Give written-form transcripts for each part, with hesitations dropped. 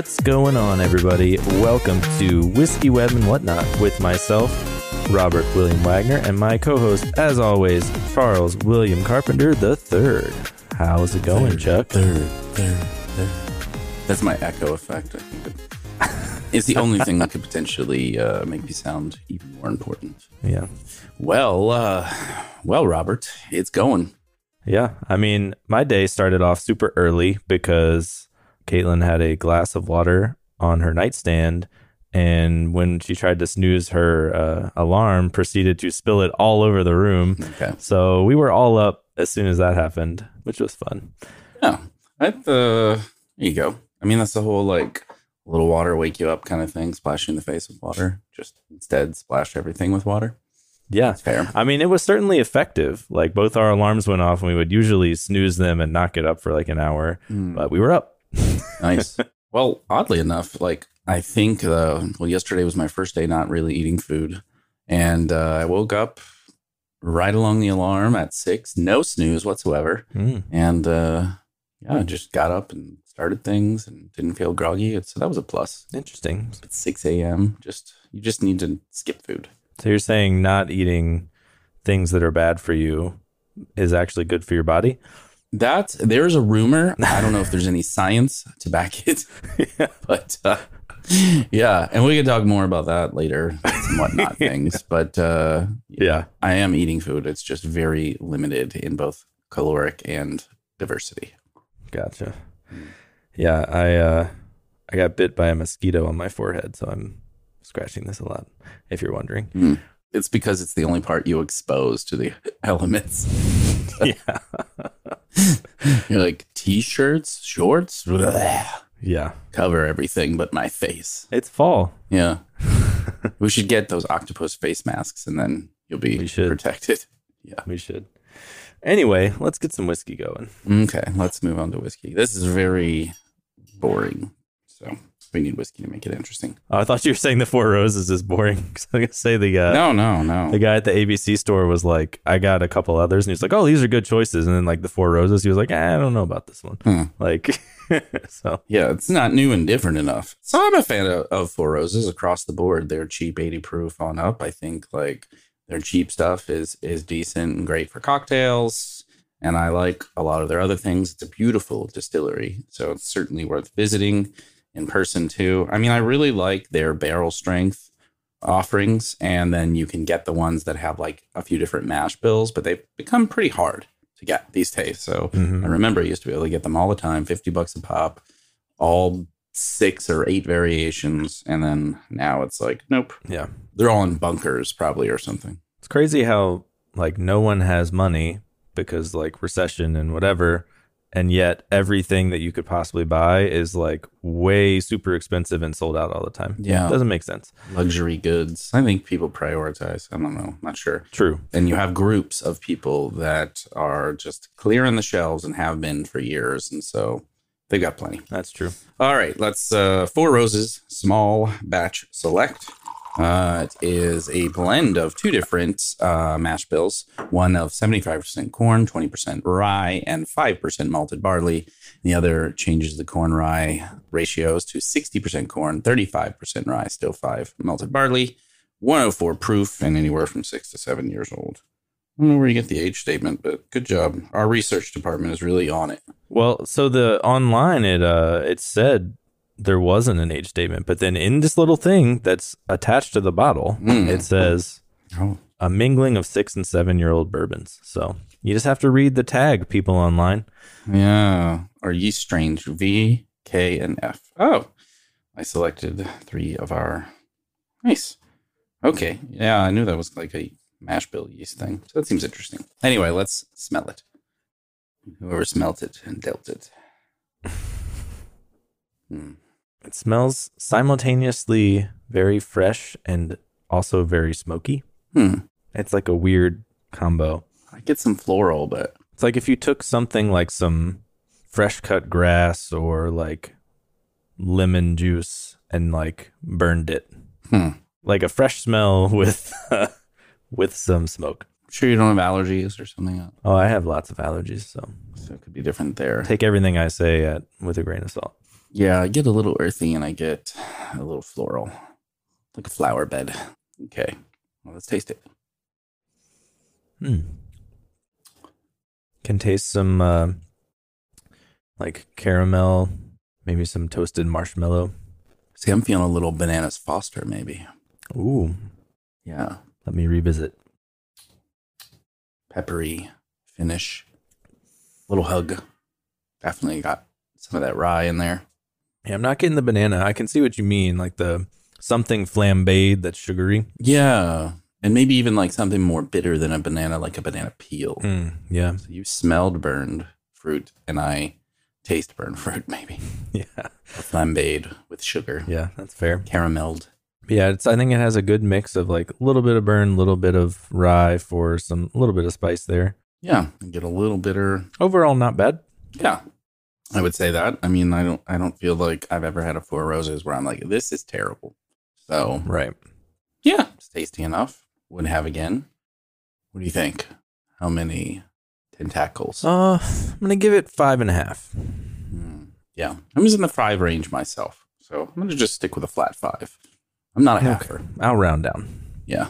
What's going on, everybody? Welcome to Whiskey Web and Whatnot with myself, Robert William Wagner, and my co-host, as always, Charles William Carpenter III. How's it going, Chuck? Third. That's my echo effect, I think. It's the only thing that could potentially make me sound even more important. Yeah. Well, Robert, it's going. Yeah. I mean, my day started off super early because Caitlin had a glass of water on her nightstand, and when she tried to snooze her alarm, proceeded to spill it all over the room. Okay. So we were all up as soon as that happened, which was fun. Yeah. There you go. I mean, that's the whole, like, a little water wake you up kind of thing, splash you in the face with water. Just instead splash everything with water. Yeah. It's fair. I mean, it was certainly effective. Like, both our alarms went off, and we would usually snooze them and not get up for like an hour. But we were up. Nice. Well, oddly enough, like, I think, yesterday was my first day not really eating food. And I woke up right along the alarm at 6, no snooze whatsoever. And I just got up and started things and didn't feel groggy. So that was a plus. Interesting. At 6 a.m., you just need to skip food. So you're saying not eating things that are bad for you is actually good for your body? There's a rumor. I don't know if there's any science to back it, but and we can talk more about that later and whatnot things. But I am eating food. It's just very limited in both caloric and diversity. Gotcha. Yeah, I got bit by a mosquito on my forehead, so I'm scratching this a lot, if you're wondering. It's because it's the only part you expose to the elements. Yeah. You're like, t-shirts, shorts, bleh. Yeah. Cover everything but my face. It's fall. Yeah. We should get those octopus face masks, and then you'll be protected. Yeah. We should. Anyway, let's get some whiskey going. Okay. Let's move on to whiskey. This is very boring. So we need whiskey to make it interesting. Oh, I thought you were saying the Four Roses is boring. I was going to say the No. The guy at the ABC store was like, I got a couple others. And he's like, oh, these are good choices. And then, like, the Four Roses, he was like, I don't know about this one. Like, so. Yeah, it's not new and different enough. So I'm a fan of Four Roses across the board. They're cheap 80 proof on up. I think, like, their cheap stuff is decent and great for cocktails. And I like a lot of their other things. It's a beautiful distillery. So it's certainly worth visiting. In person too. I mean, I really like their barrel strength offerings, and then you can get the ones that have like a few different mash bills, but they've become pretty hard to get these days. So I remember I used to be able to get them all the time, $50 a pop, all 6 or 8 variations, and then now it's like, nope. Yeah. They're all in bunkers probably or something. It's crazy how, like, no one has money because, like, recession and whatever. And yet everything that you could possibly buy is, like, way super expensive and sold out all the time. Yeah. It doesn't make sense. Luxury goods. I think people prioritize. I don't know. Not sure. True. And you have groups of people that are just clearing the shelves and have been for years. And so they've got plenty. That's true. All right. Let's Four Roses Small Batch Select. It is a blend of 2 different mash bills, one of 75% corn, 20% rye, and 5% malted barley. The other changes the corn-rye ratios to 60% corn, 35% rye, still 5 malted barley, 104 proof, and anywhere from 6 to 7 years old. I don't know where you get the age statement, but good job. Our research department is really on it. Well, so the online, it said there wasn't an age statement, but then in this little thing that's attached to the bottle, it says a mingling of 6 and 7-year-old bourbons. So you just have to read the tag, people online. Yeah. Our yeast strains V, K, and F. Oh, I selected 3 of our. Nice. Okay. Yeah, I knew that was like a mash bill yeast thing. So that seems interesting. Anyway, let's smell it. Whoever smelt it and dealt it. It smells simultaneously very fresh and also very smoky. It's like a weird combo. I get some floral, but it's like if you took something like some fresh cut grass or like lemon juice and like burned it. Like a fresh smell with some smoke. I'm sure you don't have allergies or something. Oh, I have lots of allergies, so it could be different there. Take everything I say with a grain of salt. Yeah, I get a little earthy and I get a little floral, like a flower bed. Okay, well, let's taste it. Can taste some like caramel, maybe some toasted marshmallow. See, I'm feeling a little Bananas Foster, maybe. Ooh. Yeah. Let me revisit. Peppery finish. Little hug. Definitely got some of that rye in there. Yeah, I'm not getting the banana. I can see what you mean, like the something flambéed that's sugary. Yeah. And maybe even like something more bitter than a banana, like a banana peel. Yeah. So you smelled burned fruit, and I taste burned fruit, maybe. Yeah. Flambéed with sugar. Yeah, that's fair. Carameled. Yeah, I think it has a good mix of like a little bit of burn, a little bit of rye for a little bit of spice there. Yeah, get a little bitter. Overall, not bad. Yeah, I would say that. I mean, I don't feel like I've ever had a Four Roses where I'm like, this is terrible. So right. Yeah, it's tasty enough. Would have again. What do you think? How many tentacles? I'm going to give it 5.5. Yeah, I'm using the 5 range myself. So I'm going to just stick with a flat 5. I'm not a hacker. I'll round down. Yeah.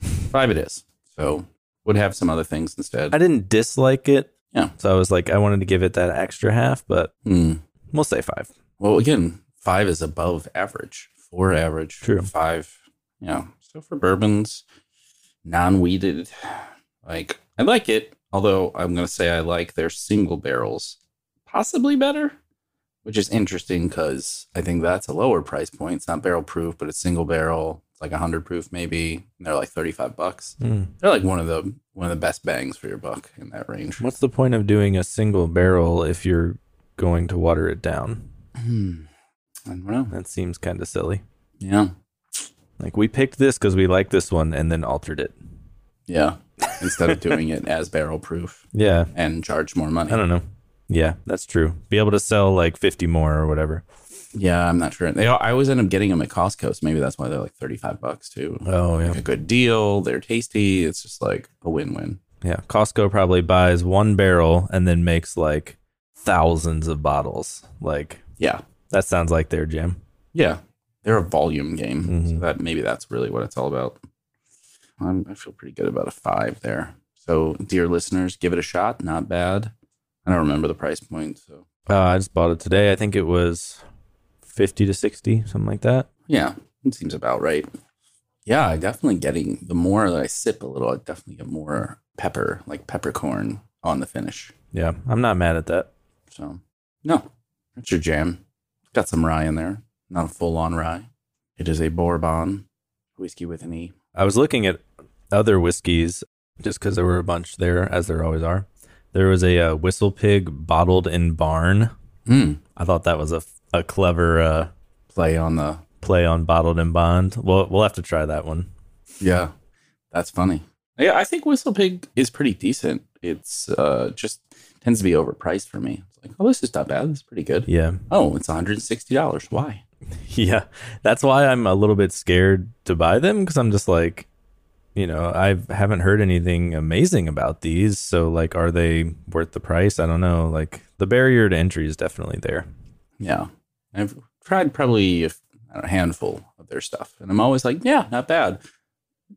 5 it is. So would have some other things instead. I didn't dislike it. Yeah. So I was like, I wanted to give it that extra half, but we'll say 5. Well, again, 5 is above average. 4 average. True. 5. Yeah. You know, so for bourbons, non-weeded, like I like it, although I'm going to say I like their single barrels possibly better, which is interesting because I think that's a lower price point. It's not barrel proof, but it's single barrel. It's like 100 proof maybe, and they're like $35. They're like one of the best bangs for your buck in that range. What's the point of doing a single barrel if you're going to water it down? I don't know. That seems kind of silly. Yeah. Like, we picked this because we like this one and then altered it. Yeah. Instead of doing it as barrel proof. Yeah. And charge more money. I don't know. Yeah, that's true. Be able to sell like 50 more or whatever. Yeah, I'm not sure. I always end up getting them at Costco. So maybe that's why they're like $35 too. Oh, yeah. Like a good deal. They're tasty. It's just like a win-win. Yeah. Costco probably buys one barrel and then makes like thousands of bottles. Like, yeah, that sounds like their jam. Yeah. They're a volume game, so that maybe that's really what it's all about. I feel pretty good about a 5 there. So, dear listeners, give it a shot. Not bad. I don't remember the price point. So I just bought it today. I think it was 50 to 60, something like that. Yeah, it seems about right. Yeah, I definitely getting the more that I sip a little, I definitely get more pepper, like peppercorn on the finish. Yeah, I'm not mad at that. So, no, that's your jam. Got some rye in there. Not a full-on rye. It is a bourbon, whiskey with an E. I was looking at other whiskeys just because there were a bunch there, as there always are. There was a Whistle Pig bottled in barn. I thought that was a clever play on bottled in bond. Well, we'll have to try that one. Yeah, that's funny. Yeah, I think Whistle Pig is pretty decent. It's just tends to be overpriced for me. It's like, oh, this is not bad. It's pretty good. Yeah. Oh, it's $160. Why? Yeah, that's why I'm a little bit scared to buy them, because I'm just like, you know, I haven't heard anything amazing about these. So, like, are they worth the price? I don't know. Like, the barrier to entry is definitely there. Yeah. I've tried probably a handful of their stuff, and I'm always like, yeah, not bad.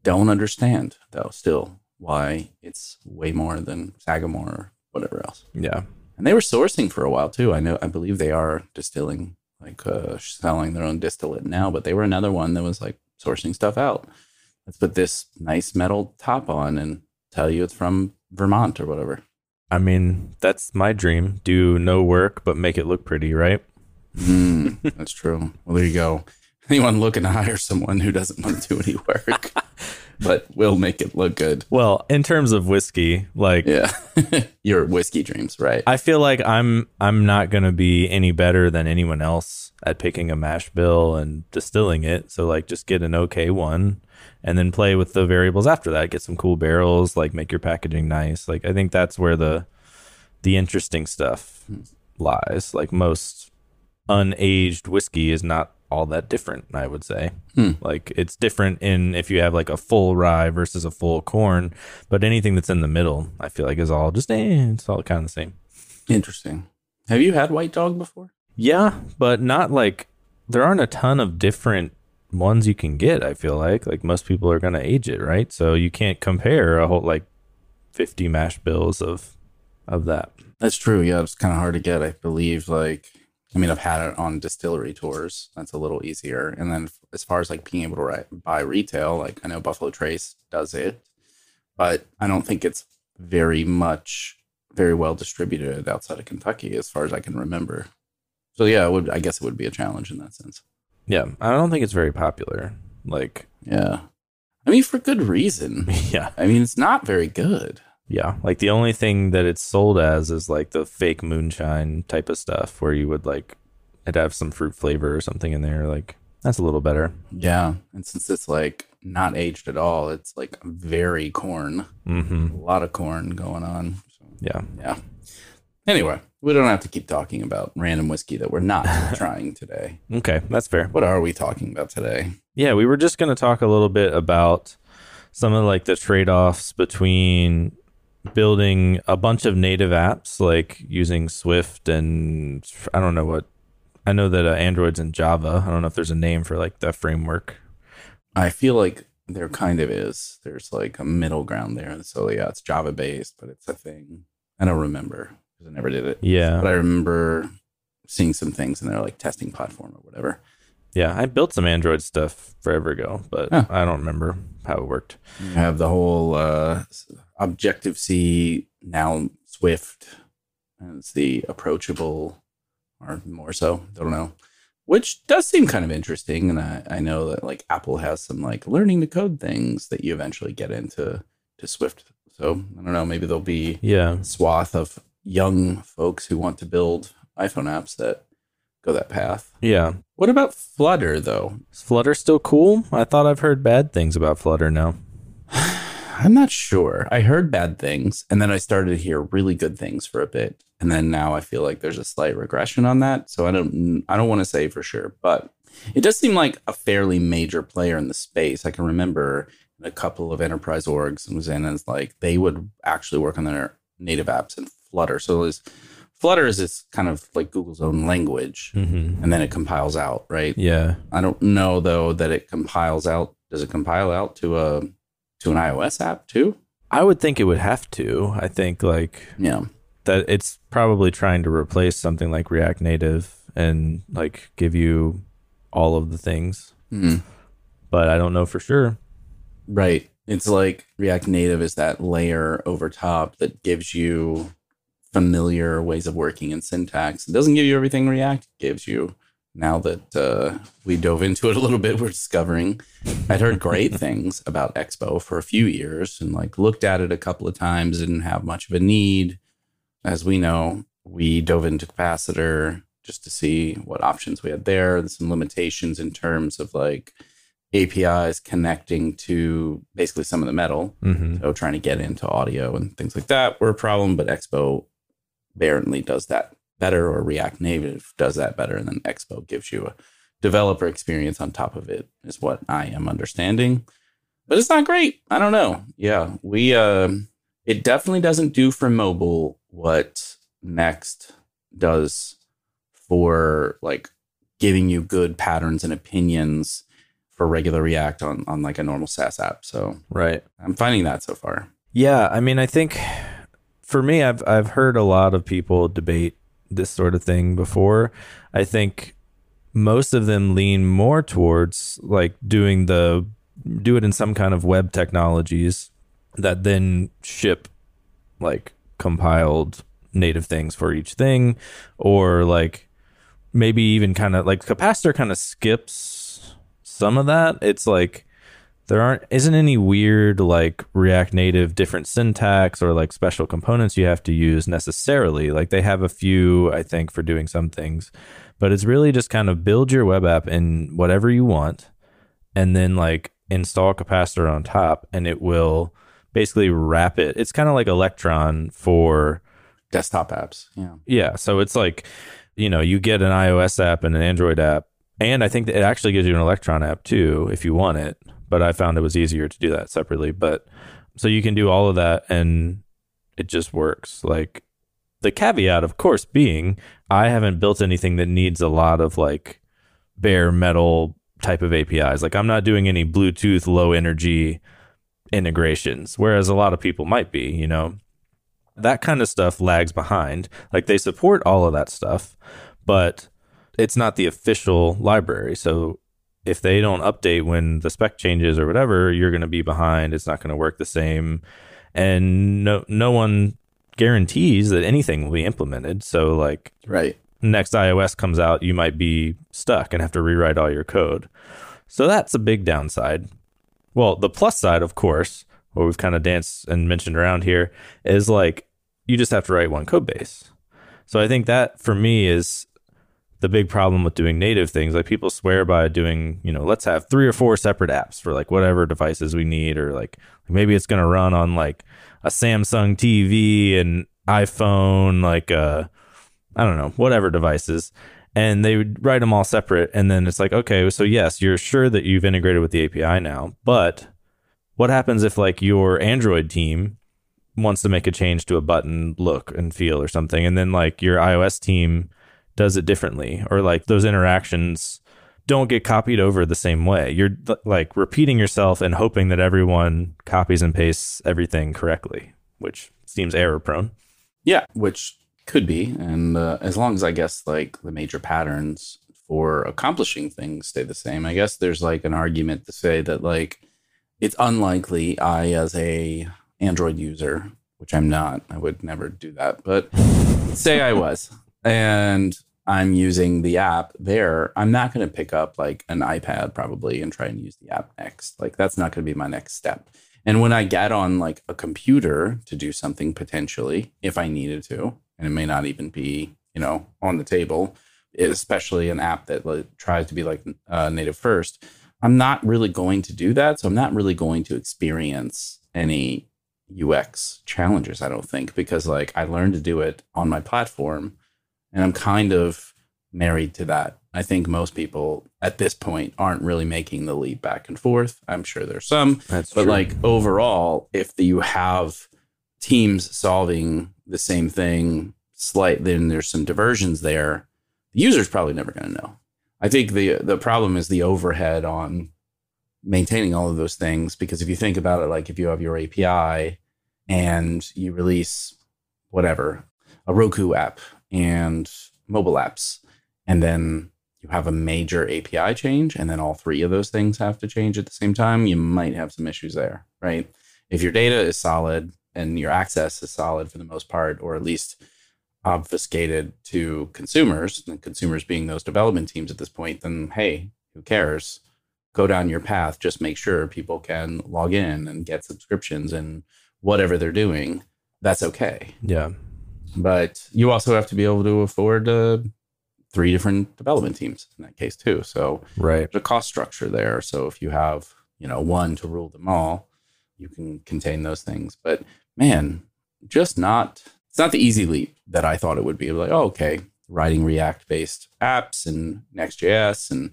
Don't understand, though, still, why it's way more than Sagamore or whatever else. Yeah. And they were sourcing for a while, too. I believe they are distilling, like selling their own distillate now, but they were another one that was like sourcing stuff out. Let's put this nice metal top on and tell you it's from Vermont or whatever. I mean, that's my dream. Do no work, but make it look pretty, right? That's true. Well, there you go. Anyone looking to hire someone who doesn't want to do any work, but will make it look good. Well, in terms of whiskey, like, yeah, your whiskey dreams, right? I feel like I'm not going to be any better than anyone else at picking a mash bill and distilling it. So, like, just get an okay one and then play with the variables after that. Get some cool barrels, like make your packaging nice. Like, I think that's where the interesting stuff lies. Like, most unaged whiskey is not all that different, I would say. Like, it's different in if you have like a full rye versus a full corn, but anything that's in the middle, I feel like, is all just it's all kind of the same. Interesting. Have you had White Dog before? Yeah, but not like, there aren't a ton of different ones you can get, I feel like. Like, most people are going to age it, right? So you can't compare a whole, like, 50 mash bills of that. That's true. Yeah, it's kind of hard to get, I believe. Like, I mean, I've had it on distillery tours. That's a little easier. And then as far as, like, being able to buy retail, like, I know Buffalo Trace does it, but I don't think it's very well distributed outside of Kentucky as far as I can remember. So yeah, I guess it would be a challenge in that sense. Yeah, I don't think it's very popular. Like, yeah, I mean, for good reason. Yeah, I mean, it's not very good. Yeah, like the only thing that it's sold as is like the fake moonshine type of stuff where you would like, it'd have some fruit flavor or something in there. Like, that's a little better. Yeah, and since it's like not aged at all, it's like very corn. Mm-hmm. A lot of corn going on. So, yeah. Anyway, we don't have to keep talking about random whiskey that we're not trying today. Okay, that's fair. What are we talking about today? Yeah, we were just going to talk a little bit about some of like the trade-offs between building a bunch of native apps, like using Swift and I know that Android's in Java. I don't know if there's a name for like that framework. I feel like there kind of is. There's like a middle ground there. So yeah, it's Java-based, but it's a thing. I don't remember. I never did it. Yeah. But I remember seeing some things in there, like testing platform or whatever. Yeah. I built some Android stuff forever ago, but I don't remember how it worked. You have the whole Objective-C, now Swift. And it's the approachable, or more so, don't know. Which does seem kind of interesting. And I know that like Apple has some like learning to code things that you eventually get into Swift. So I don't know. Maybe there'll be a swath of young folks who want to build iPhone apps that go that path. Yeah. What about Flutter, though? Is Flutter still cool? I thought I've heard bad things about Flutter now. I'm not sure. I heard bad things, and then I started to hear really good things for a bit. And then now I feel like there's a slight regression on that. So I don't want to say for sure, but it does seem like a fairly major player in the space. I can remember a couple of enterprise orgs was in, and it's like they would actually work on their native apps in Flutter. So Flutter is this kind of like Google's own language, mm-hmm. and then it compiles out, right? Yeah. I don't know though that it compiles out. Does it compile out to an iOS app too? I would think it would have to. I think that it's probably trying to replace something like React Native and like give you all of the things, mm-hmm. but I don't know for sure. Right. It's like React Native is that layer over top that gives you familiar ways of working and syntax. It doesn't give you everything React gives you. Now that we dove into it a little bit, we're discovering. I'd heard great things about Expo for a few years and like looked at it a couple of times, didn't have much of a need. As we know, we dove into Capacitor just to see what options we had there. There's some limitations in terms of like APIs connecting to basically some of the metal. Mm-hmm. So trying to get into audio and things like that were a problem, but Expo apparently does that better, or React Native does that better, and then Expo gives you a developer experience on top of it, is what I am understanding. But it's not great. I don't know. Yeah, we it definitely doesn't do for mobile what Next does for like giving you good patterns and opinions for regular React on like a normal SaaS app. So right. I'm finding that so far. Yeah. I mean, I think for me, I've heard a lot of people debate this sort of thing before. I think most of them lean more towards like do it in some kind of web technologies that then ship like compiled native things for each thing, or like maybe even kind of like Capacitor kind of skips some of that. It's like there isn't any weird like React Native different syntax or like special components you have to use necessarily. Like they have a few, I think, for doing some things, but it's really just kind of build your web app in whatever you want and then like install Capacitor on top, and it will basically wrap it. It's kind of like Electron for desktop apps. Yeah. So it's like, you know, you get an iOS app and an Android app. And I think that it actually gives you an Electron app too, if you want it. But I found it was easier to do that separately. But so you can do all of that and it just works. Like The caveat, of course, being I haven't built anything that needs a lot of like bare metal type of APIs. Like I'm not doing any Bluetooth low energy integrations, whereas a lot of people might be, you know. That kind of stuff lags behind. Like they support all of that stuff, but it's not the official library. So if they don't update when the spec changes or whatever, you're going to be behind. It's not going to work the same. And no one guarantees that anything will be implemented. So like right. Next iOS comes out, you might be stuck and have to rewrite all your code. So that's a big downside. Well, the plus side, of course, what we've kind of danced and mentioned around here is like, you just have to write one code base. So I think that for me is the big problem with doing native things. Like people swear by doing, you know, let's have 3 or 4 separate apps for like whatever devices we need, or like maybe it's going to run on like a Samsung TV and iPhone, like I don't know, whatever devices. And they would write them all separate. And then it's like, okay, so yes, you're sure that you've integrated with the API now, but what happens if like your Android team wants to make a change to a button look and feel or something, and then like your iOS team does it differently, or like those interactions don't get copied over the same way? You're like repeating yourself and hoping that everyone copies and pastes everything correctly, which seems error prone. Yeah, which could be. And as long as I guess like the major patterns for accomplishing things stay the same, I guess there's like an argument to say that like it's unlikely I, as a Android user, which I'm not, I would never do that, but say I was, and I'm using the app there, I'm not going to pick up like an iPad probably and try and use the app next. Like that's not going to be my next step. And when I get on like a computer to do something potentially, if I needed to, and it may not even be, you know, on the table, especially an app that like, tries to be like native first, I'm not really going to do that. So I'm not really going to experience any UX challenges, I don't think, because like I learned to do it on my platform and I'm kind of married to that. I think most people at this point aren't really making the leap back and forth. I'm sure there's some, but like overall, if you have teams solving the same thing slightly, then there's some diversions there. The user's probably never going to know. I think the problem is the overhead on maintaining all of those things, because if you think about it, like if you have your API and you release whatever, a Roku app and mobile apps, and then you have a major API change, and then all 3 of those things have to change at the same time, you might have some issues there, right? If your data is solid and your access is solid for the most part, or at least obfuscated to consumers, and consumers being those development teams at this point, then hey, who cares? Go down your path. Just make sure people can log in and get subscriptions and whatever they're doing. That's okay. Yeah. But you also have to be able to afford 3 different development teams in that case too. So right. There's a cost structure there. So if you have, you know, one to rule them all, you can contain those things. But man, it's not the easy leap that I thought it would be. Like, oh, okay, writing React-based apps and Next.js, and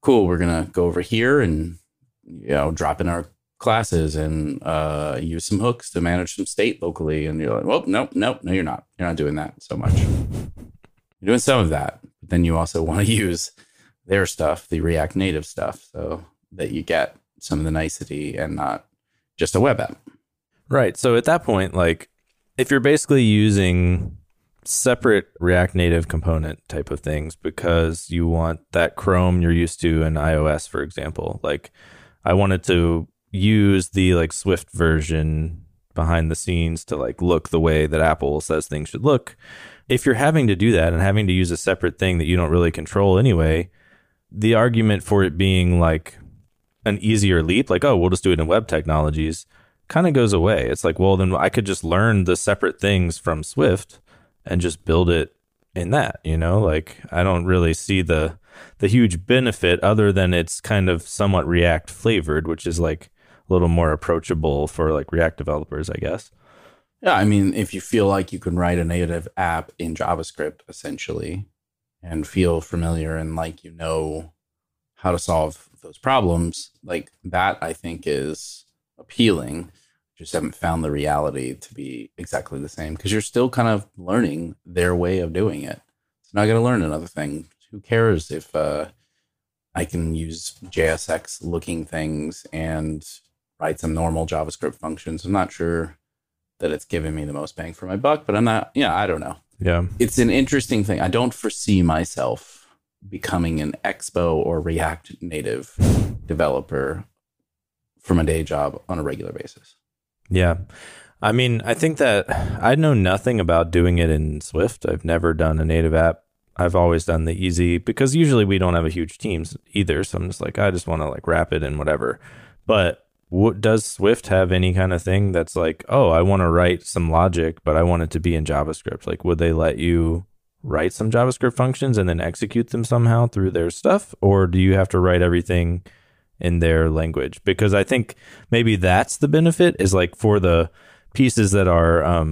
cool, we're going to go over here and, you know, drop in our classes and use some hooks to manage some state locally. And you're like, well, no, you're not. You're not doing that so much. You're doing some of that, but then you also want to use their stuff, the React Native stuff, so that you get some of the nicety and not just a web app. Right. So at that point, like, if you're basically using separate React Native component type of things because you want that Chrome you're used to in iOS, for example, like I wanted to use the like Swift version behind the scenes to like look the way that Apple says things should look. If you're having to do that and having to use a separate thing that you don't really control anyway, the argument for it being like an easier leap, like, oh, we'll just do it in web technologies, kind of goes away. It's like, well, then I could just learn the separate things from Swift and just build it in that, you know, like I don't really see the huge benefit other than it's kind of somewhat React flavored, which is like a little more approachable for like React developers, I guess. Yeah. I mean, if you feel like you can write a native app in JavaScript essentially and feel familiar and like, you know, how to solve those problems, like that I think is appealing. just haven't found the reality to be exactly the same, because you're still kind of learning their way of doing it. So now I got to learn another thing. Who cares if I can use JSX looking things and write some normal JavaScript functions? I'm not sure that it's giving me the most bang for my buck, but I'm not, I don't know. Yeah. It's an interesting thing. I don't foresee myself becoming an Expo or React Native developer from a day job on a regular basis. Yeah. I mean, I think that I know nothing about doing it in Swift. I've never done a native app. I've always done the easy, because usually we don't have a huge team either. So I'm just like, I just want to like wrap it and whatever. But does Swift have any kind of thing that's like, oh, I want to write some logic, but I want it to be in JavaScript? Like, would they let you write some JavaScript functions and then execute them somehow through their stuff? Or do you have to write everything in their language? Because I think maybe that's the benefit, is like for the pieces that are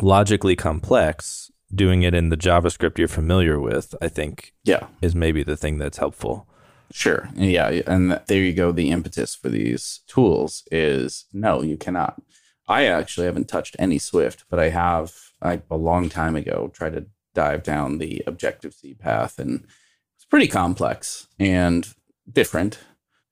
logically complex, doing it in the JavaScript you're familiar with, I think, is maybe the thing that's helpful. Sure. Yeah. And there you go. The impetus for these tools is no, you cannot. I actually haven't touched any Swift, but I have, a long time ago, tried to dive down the Objective-C path, and it's pretty complex and different.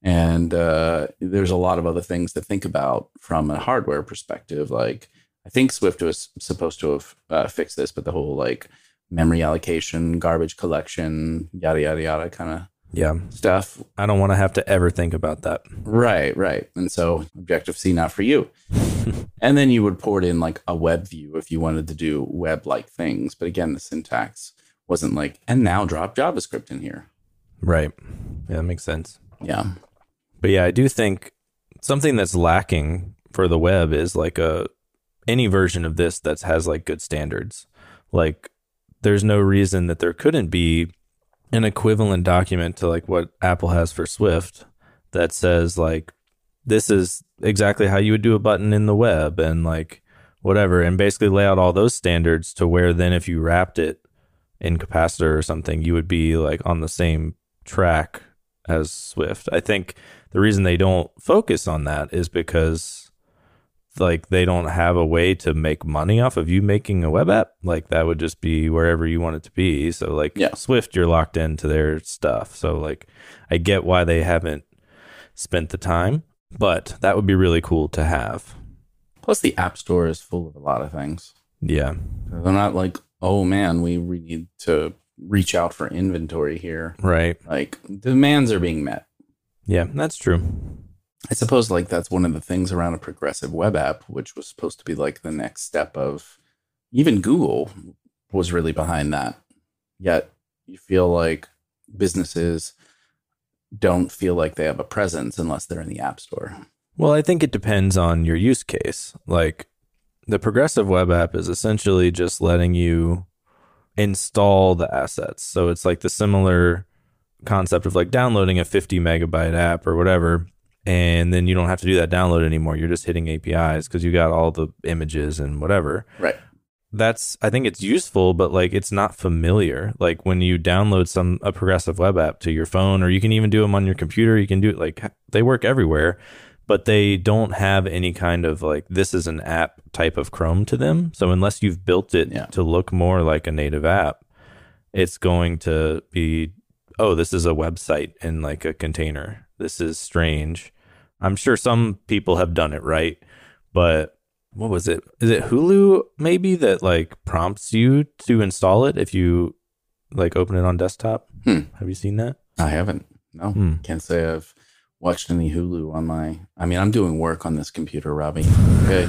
And there's a lot of other things to think about from a hardware perspective. Like, I think Swift was supposed to have fixed this, but the whole like memory allocation, garbage collection, yada, yada, yada kind of stuff. I don't want to have to ever think about that. Right, right. And so Objective-C, not for you. And then you would port in like a web view if you wanted to do web-like things. But again, the syntax wasn't like, and now drop JavaScript in here. Right. Yeah, that makes sense. Yeah. But yeah, I do think something that's lacking for the web is like any version of this that has like good standards. Like, there's no reason that there couldn't be an equivalent document to like what Apple has for Swift that says like, this is exactly how you would do a button in the web and like whatever, and basically lay out all those standards to where then if you wrapped it in Capacitor or something, you would be like on the same track as Swift. I think the reason they don't focus on that is because like they don't have a way to make money off of you making a web app. Like, that would just be wherever you want it to be. So like Swift, you're locked into their stuff. So like, I get why they haven't spent the time, but that would be really cool to have. Plus the App Store is full of a lot of things. Yeah. They're not like, oh man, we need to reach out for inventory here. Right. Like, demands are being met. Yeah, that's true. I suppose like that's one of the things around a progressive web app, which was supposed to be like the next step of, even Google was really behind that. Yet you feel like businesses don't feel like they have a presence unless they're in the App Store. Well, I think it depends on your use case. Like, the progressive web app is essentially just letting you install the assets. So it's like the similar concept of like downloading a 50 megabyte app or whatever, and then you don't have to do that download anymore. You're just hitting APIs because you got all the images and whatever. Right. That's, I think it's useful, but like it's not familiar. Like when you download a progressive web app to your phone, or you can even do them on your computer, you can do it, like they work everywhere, but they don't have any kind of like, this is an app type of Chrome to them. So unless you've built it to look more like a native app, it's going to be, oh, this is a website in like a container. This is strange. I'm sure some people have done it right, but what was it? Is it Hulu maybe that like prompts you to install it if you like open it on desktop? Have you seen that? I haven't. No, can't say I've watched any Hulu on my... I mean, I'm doing work on this computer, Robbie. Okay,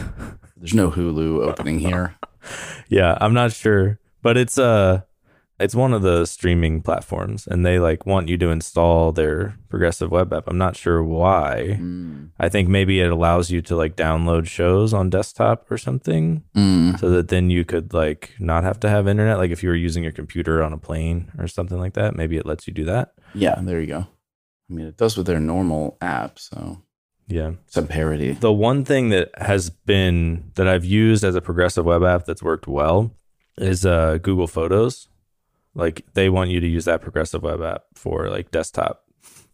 there's no Hulu opening here. Yeah, I'm not sure, but it's one of the streaming platforms, and they like want you to install their progressive web app. I'm not sure why. I think maybe it allows you to like download shows on desktop or something, so that then you could like not have to have internet. Like if you were using your computer on a plane or something like that, maybe it lets you do that. Yeah, there you go. I mean, it does with their normal app, so yeah, some parity. The one thing that I've used as a progressive web app that's worked well is Google Photos. Like, they want you to use that progressive web app for like desktop.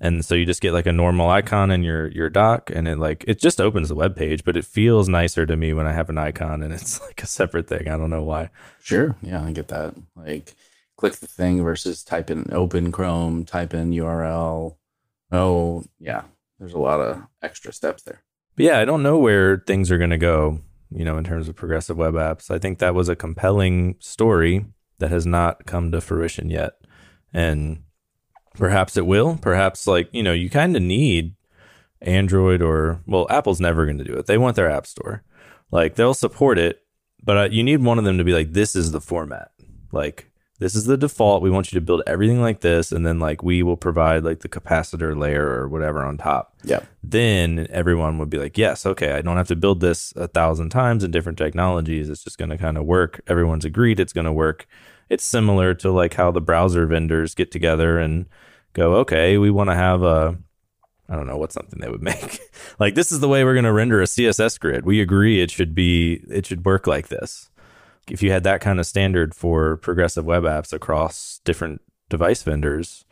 And so you just get like a normal icon in your doc, and it just opens the web page, but it feels nicer to me when I have an icon and it's like a separate thing. I don't know why. Sure. Yeah, I get that. Like click the thing versus type in open Chrome, type in URL. Oh, yeah. There's a lot of extra steps there. But yeah, I don't know where things are going to go, in terms of progressive web apps. I think that was a compelling story that has not come to fruition yet. And perhaps it will. Perhaps you kind of need Android Apple's never going to do it. They want their App Store. They'll support it, but you need one of them to be like, this is the format. This is the default. We want you to build everything like this. And then we will provide the capacitor layer or whatever on top. Yeah. Then everyone would be like, yes, okay, I don't have to build this 1,000 times in different technologies. It's just going to kind of work. Everyone's agreed it's going to work. It's similar to how the browser vendors get together and go, okay, we want to have I don't know what's something they would make. This is the way we're going to render a CSS grid. We agree it should work like this. If you had that kind of standard for progressive web apps across different device vendors,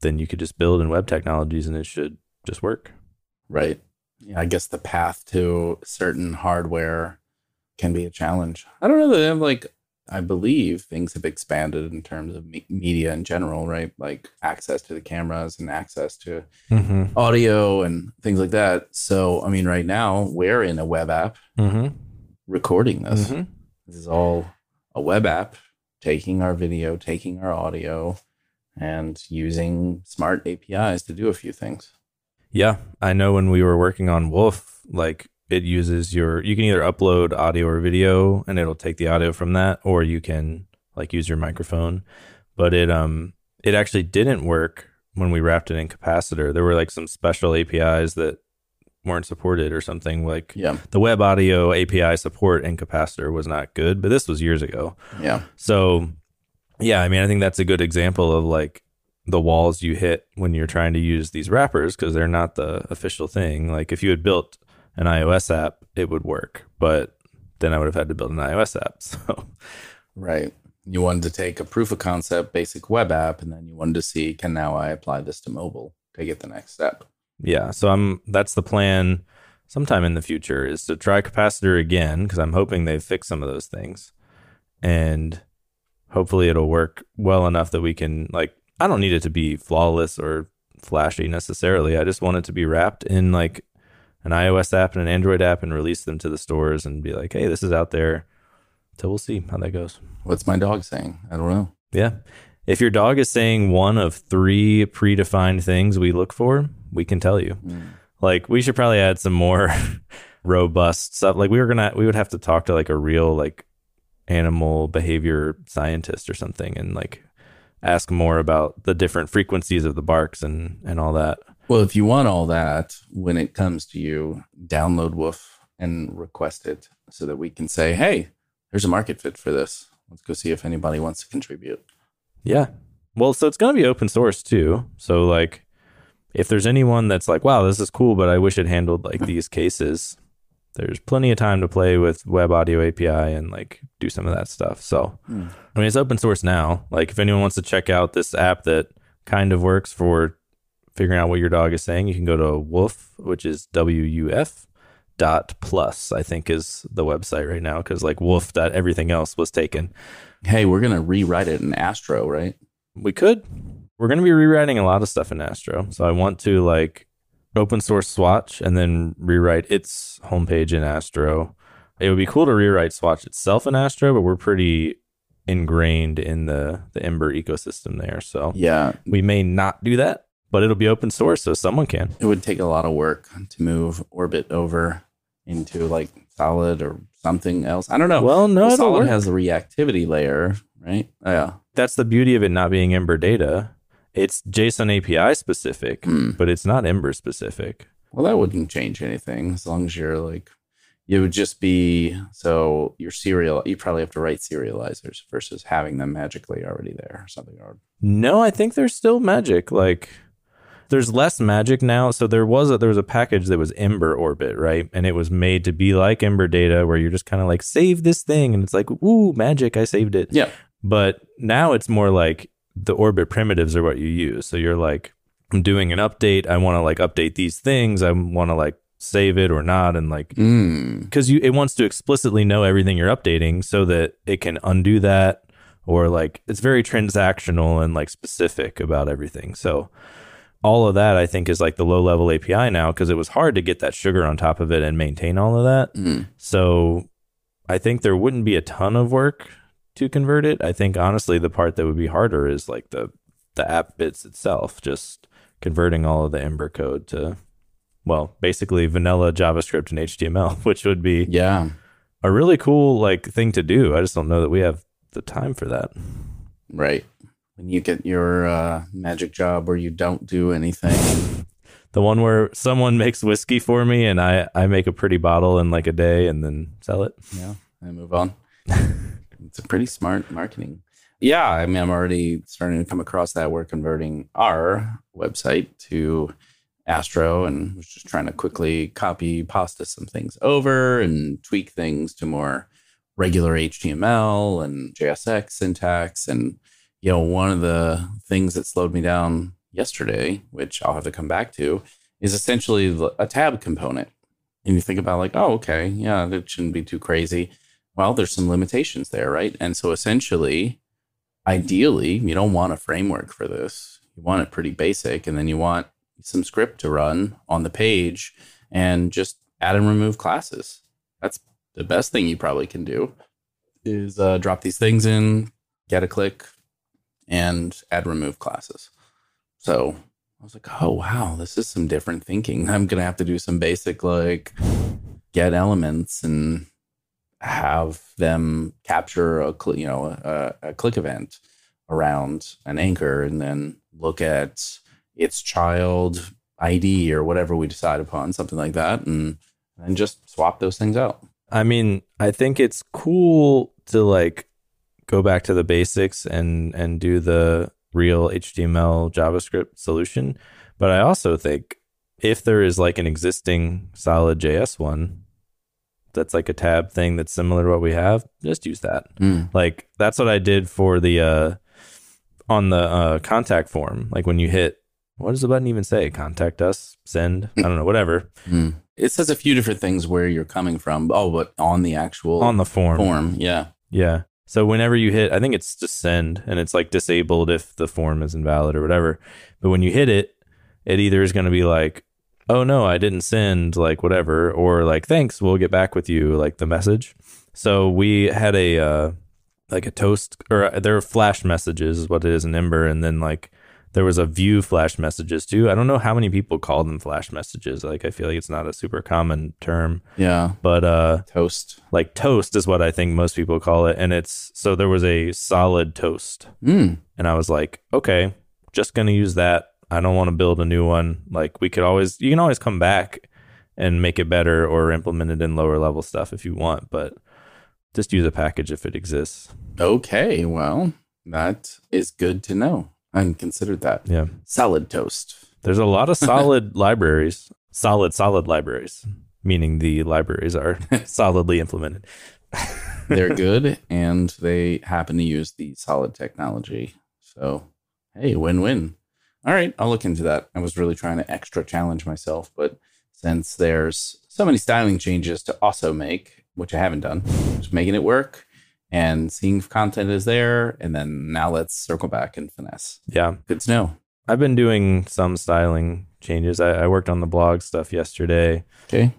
then you could just build in web technologies and it should just work. Right. Yeah, I guess the path to certain hardware can be a challenge. I don't know that they have I believe things have expanded in terms of media in general, right? Access to the cameras and access to audio and things like that. So, right now we're in a web app recording this. Mm-hmm. This is all a web app, taking our video, taking our audio, and using smart APIs to do a few things. Yeah. I know when we were working on Woof, it uses you can either upload audio or video and it'll take the audio from that, or you can use your microphone. But it actually didn't work when we wrapped it in Capacitor. There were some special APIs that weren't supported or something. The Web Audio API support in Capacitor was not good, but this was years ago. Yeah. So yeah, I think that's a good example of the walls you hit when you're trying to use these wrappers, because they're not the official thing. If you had built an iOS app, it would work, but then I would have had to build an iOS app. So, right. You wanted to take a proof of concept, basic web app, and then you wanted to see, can now I apply this to mobile to get the next step? Yeah. So that's the plan sometime in the future, is to try Capacitor again, because I'm hoping they've fixed some of those things, and hopefully it'll work well enough that we can, I don't need it to be flawless or flashy necessarily. I just want it to be wrapped in an iOS app and an Android app and release them to the stores and be hey, this is out there. So we'll see how that goes. What's my dog saying? I don't know. Yeah. If your dog is saying one of three predefined things we look for, we can tell you. Mm. We should probably add some more robust stuff. We would have to talk to a real animal behavior scientist or something and ask more about the different frequencies of the barks and all that. Well, if you want all that, when it comes to you, download Woof and request it so that we can say, hey, there's a market fit for this. Let's go see if anybody wants to contribute. Yeah. Well, so it's going to be open source too. So if there's anyone that's wow, this is cool, but I wish it handled these cases, there's plenty of time to play with Web Audio API and do some of that stuff. So, it's open source now. If anyone wants to check out this app that kind of works for figuring out what your dog is saying, you can go to Woof, which is WUF.plus, I think is the website right now, because Woof. Everything else was taken. Hey, we're going to rewrite it in Astro, right? We could. We're going to be rewriting a lot of stuff in Astro. So I want to open source Swatch and then rewrite its homepage in Astro. It would be cool to rewrite Swatch itself in Astro, but we're pretty ingrained in the Ember ecosystem there. So yeah, we may not do that. But it'll be open source, so someone can. It would take a lot of work to move Orbit over into Solid or something else. I don't know. Well, no, Solid has the reactivity layer, right? Yeah. That's the beauty of it not being Ember Data. It's JSON API specific, but it's not Ember specific. Well, that wouldn't change anything as long as you're it would just be, so your serial, you probably have to write serializers versus having them magically already there or something. No, I think there's still magic. There's less magic now. So there was a package that was Ember Orbit, right? And it was made to be like Ember Data, where you're just kind of save this thing. And it's ooh, magic, I saved it. Yeah. But now it's more the Orbit primitives are what you use. So you're I'm doing an update. I want to like update these things. I want to like save it or not. And like, because it wants to explicitly know everything you're updating so that it can undo that, or like it's very transactional and like specific about everything. So all of that, I think, is like the low level API now, because it was hard to get that sugar on top of it and maintain all of that. So I think there wouldn't be a ton of work to convert it. I think honestly, the part that would be harder is like the app bits itself, just converting all of the Ember code to, well, basically vanilla JavaScript and HTML, which would be a really cool like thing to do. I just don't know that we have the time for that. Right. When you get your magic job where you don't do anything. The one where someone makes whiskey for me and I make a pretty bottle in like a day and then sell it. Yeah, I move on. It's a pretty smart marketing. Yeah, I mean, I'm already starting to come across that. We're converting our website to Astro and was just trying to quickly copy pasta some things over and tweak things to more regular HTML and JSX syntax. And, you know, one of the things that slowed me down yesterday, which I'll have to come back to, is essentially a tab component. And you think about like, oh, okay, yeah, that shouldn't be too crazy. Well, there's some limitations there, right? And so essentially, ideally, you don't want a framework for this. You want it pretty basic, and then you want some script to run on the page and just add and remove classes. That's the best thing you probably can do, is drop these things in, get a click, and add remove classes. So I was like, oh, wow, this is some different thinking. I'm going to have to do some basic like get elements and have them capture a click event around an anchor, and then look at its child ID or whatever we decide upon, something like that, and just swap those things out. I mean, I think it's cool to like go back to the basics and do the real HTML JavaScript solution, but I also think if there is like an existing solid JS one that's like a tab thing that's similar to what we have, just use that. Like that's what I did for the on the contact form. Like when you hit, what does the button even say? Contact us, send, I don't know, whatever. It says a few different things where you're coming from. Oh, but on the actual form. Yeah. So whenever you hit, I think it's just send, and it's like disabled if the form is invalid or whatever. But when you hit it, it either is going to be like, oh no, I didn't send, like whatever, or like, thanks, we'll get back with you, like the message. So we had a like a toast, or there are flash messages is what it is in Ember, and then like there was a view flash messages too. I don't know how many people call them flash messages. Like I feel like it's not a super common term. Yeah. But toast. Like toast is what I think most people call it, and it's, so there was a solid toast. And I was like, okay, just going to use that. I don't want to build a new one. Like we could always, you can always come back and make it better or implement it in lower level stuff if you want, but just use a package if it exists. Okay. Well, that is good to know. I hadn't considered that. Yeah. Solid toast. There's a lot of solid libraries, solid libraries, meaning the libraries are solidly implemented. They're good. And they happen to use the solid technology. So, hey, win-win. All right, I'll look into that. I was really trying to extra challenge myself, but since there's so many styling changes to also make, which I haven't done, just making it work and seeing if content is there, and then now let's circle back and finesse. Yeah. Good to know. I've been doing some styling changes. I worked on the blog stuff yesterday. Okay,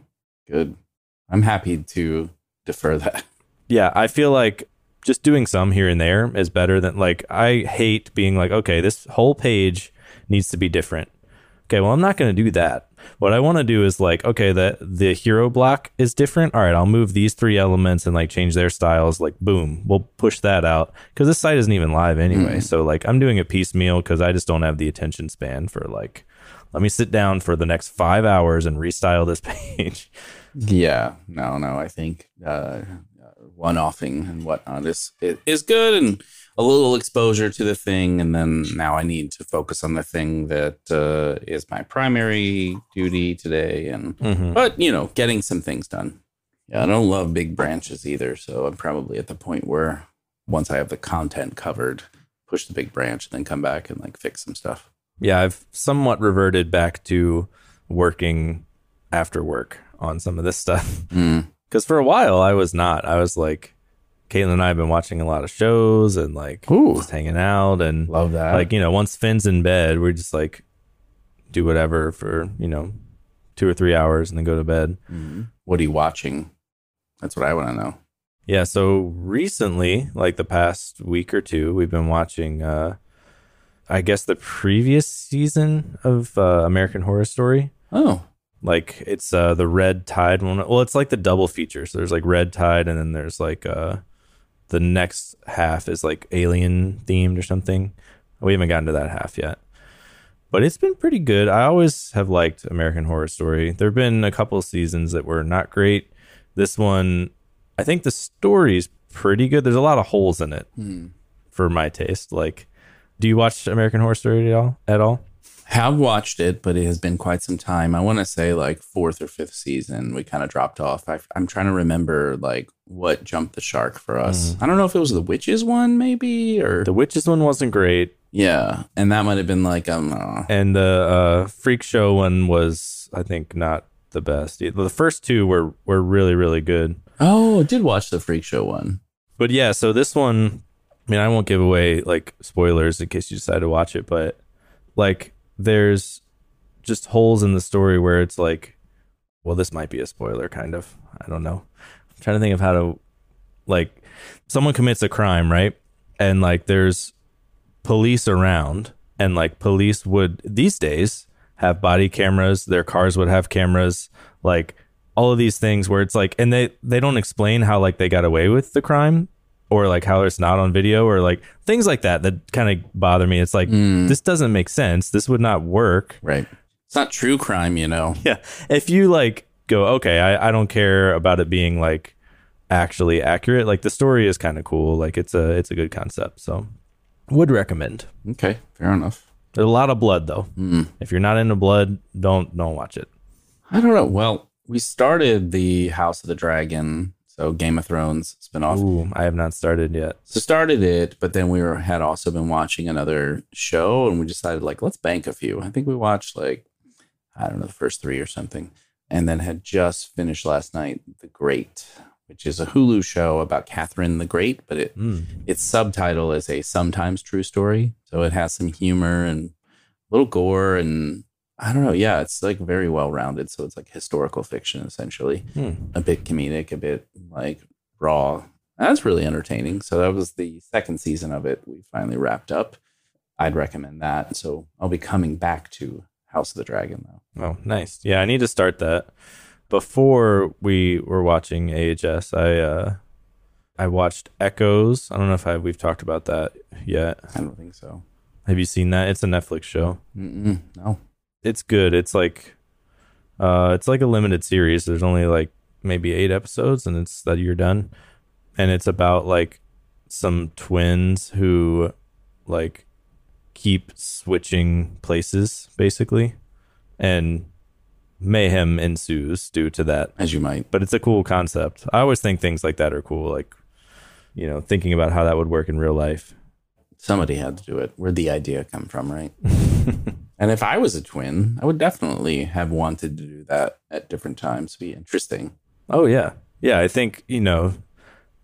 good. I'm happy to defer that. Yeah, I feel like just doing some here and there is better than, like, I hate being like, okay, this whole page needs to be different. Okay, well, I'm not going to do that. What I want to do is like, okay, the hero block is different. All right, I'll move these three elements and like change their styles. Like, boom, we'll push that out, because this site isn't even live anyway. So like I'm doing it piecemeal because I just don't have the attention span for like, let me sit down for the next 5 hours and restyle this page. Yeah, no, I think one-offing and whatnot is good, and a little exposure to the thing, and then now I need to focus on the thing that is my primary duty today. And but you know, getting some things done. Yeah, I don't love big branches either, so I'm probably at the point where once I have the content covered, push the big branch, and then come back and like fix some stuff. yeah, I've somewhat reverted back to working after work on some of this stuff. Because for a while I was not. I was like, Caitlin and I have been watching a lot of shows and like just hanging out and love that. Like, you know, once Finn's in bed, we just like do whatever for, you know, 2 or 3 hours and then go to bed. What are you watching? That's what I want to know. Yeah. So recently, like the past week or two, we've been watching, I guess, the previous season of American Horror Story. Oh. Like it's the Red Tide one. Well, it's like the double feature. So there's like Red Tide and then there's like the next half is like alien themed or something. We haven't gotten to that half yet. But it's been pretty good. I always have liked American Horror Story. There have been a couple of seasons that were not great. This one, I think the story's pretty good. There's a lot of holes in it for my taste. Like, do you watch American Horror Story at all? Have watched it, but it has been quite some time. I want to say like 4th or 5th season, we kind of dropped off. I'm trying to remember like what jumped the shark for us. I don't know if it was the witches one, maybe, or the witches one wasn't great. Yeah, and that might have been like and the freak show one was, I think, not the best. The first two were really, really good. Oh, I did watch the Freak Show one. But yeah, so this one, I mean, I won't give away like spoilers in case you decide to watch it, but like there's just holes in the story where it's like, well, this might be a spoiler kind of. I don't know. I'm trying to think of how to, like, someone commits a crime, right? And like there's police around, and like police would these days have body cameras, their cars would have cameras, like all of these things where it's like, and they don't explain how like they got away with the crime or like how it's not on video or like things like that kind of bother me. It's like, this doesn't make sense. This would not work. Right. It's not true crime, you know? Yeah. If you like go, okay, I don't care about it being like actually accurate. Like the story is kind of cool. Like it's a good concept. So would recommend. Okay. Fair enough. There's a lot of blood though. If you're not into blood, don't watch it. I don't know. Well, we started the House of the Dragon, so Game of Thrones spinoff. Ooh, I have not started yet. So started it, but then we had also been watching another show, and we decided, like, let's bank a few. I think we watched, like, I don't know, the first 3 or something, and then had just finished last night The Great, which is a Hulu show about Catherine the Great, but its subtitle is A Sometimes True Story, so it has some humor and a little gore and... I don't know. Yeah, it's like very well-rounded. So it's like historical fiction, essentially. A bit comedic, a bit like raw. That's really entertaining. So that was the second season of it. We finally wrapped up. I'd recommend that. So I'll be coming back to House of the Dragon, though. Oh, nice. Yeah, I need to start that. Before we were watching AHS, I watched Echoes. I don't know if we've talked about that yet. I don't think so. Have you seen that? It's a Netflix show. No. It's good. It's like a limited series. There's only like maybe 8 episodes, and it's that you're done. And it's about like some twins who like keep switching places, basically, and mayhem ensues due to that. As you might. But it's a cool concept. I always think things like that are cool. Like, you know, thinking about how that would work in real life. Somebody had to do it. Where'd the idea come from, right? And if I was a twin, I would definitely have wanted to do that at different times. Be interesting. Oh, yeah. Yeah, I think, you know,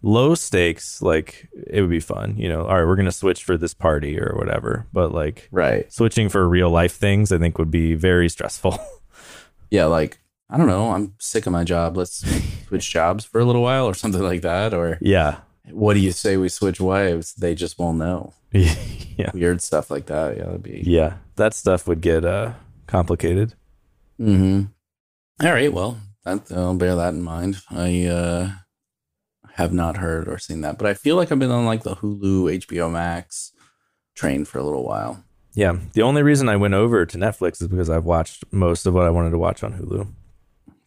low stakes, like, it would be fun. You know, all right, we're going to switch for this party or whatever. But, like, right. Switching for real life things, I think, would be very stressful. Yeah, like, I don't know. I'm sick of my job. Let's switch jobs for a little while or something like that. Or, yeah. What do you say we switch wives? They just won't know. Yeah. Weird stuff like that. Yeah, that'd be... yeah, that stuff would get complicated. All right, well, I'll bear that in mind. I have not heard or seen that, but I feel like I've been on like the Hulu, HBO Max train for a little while. Yeah, the only reason I went over to Netflix is because I've watched most of what I wanted to watch on Hulu.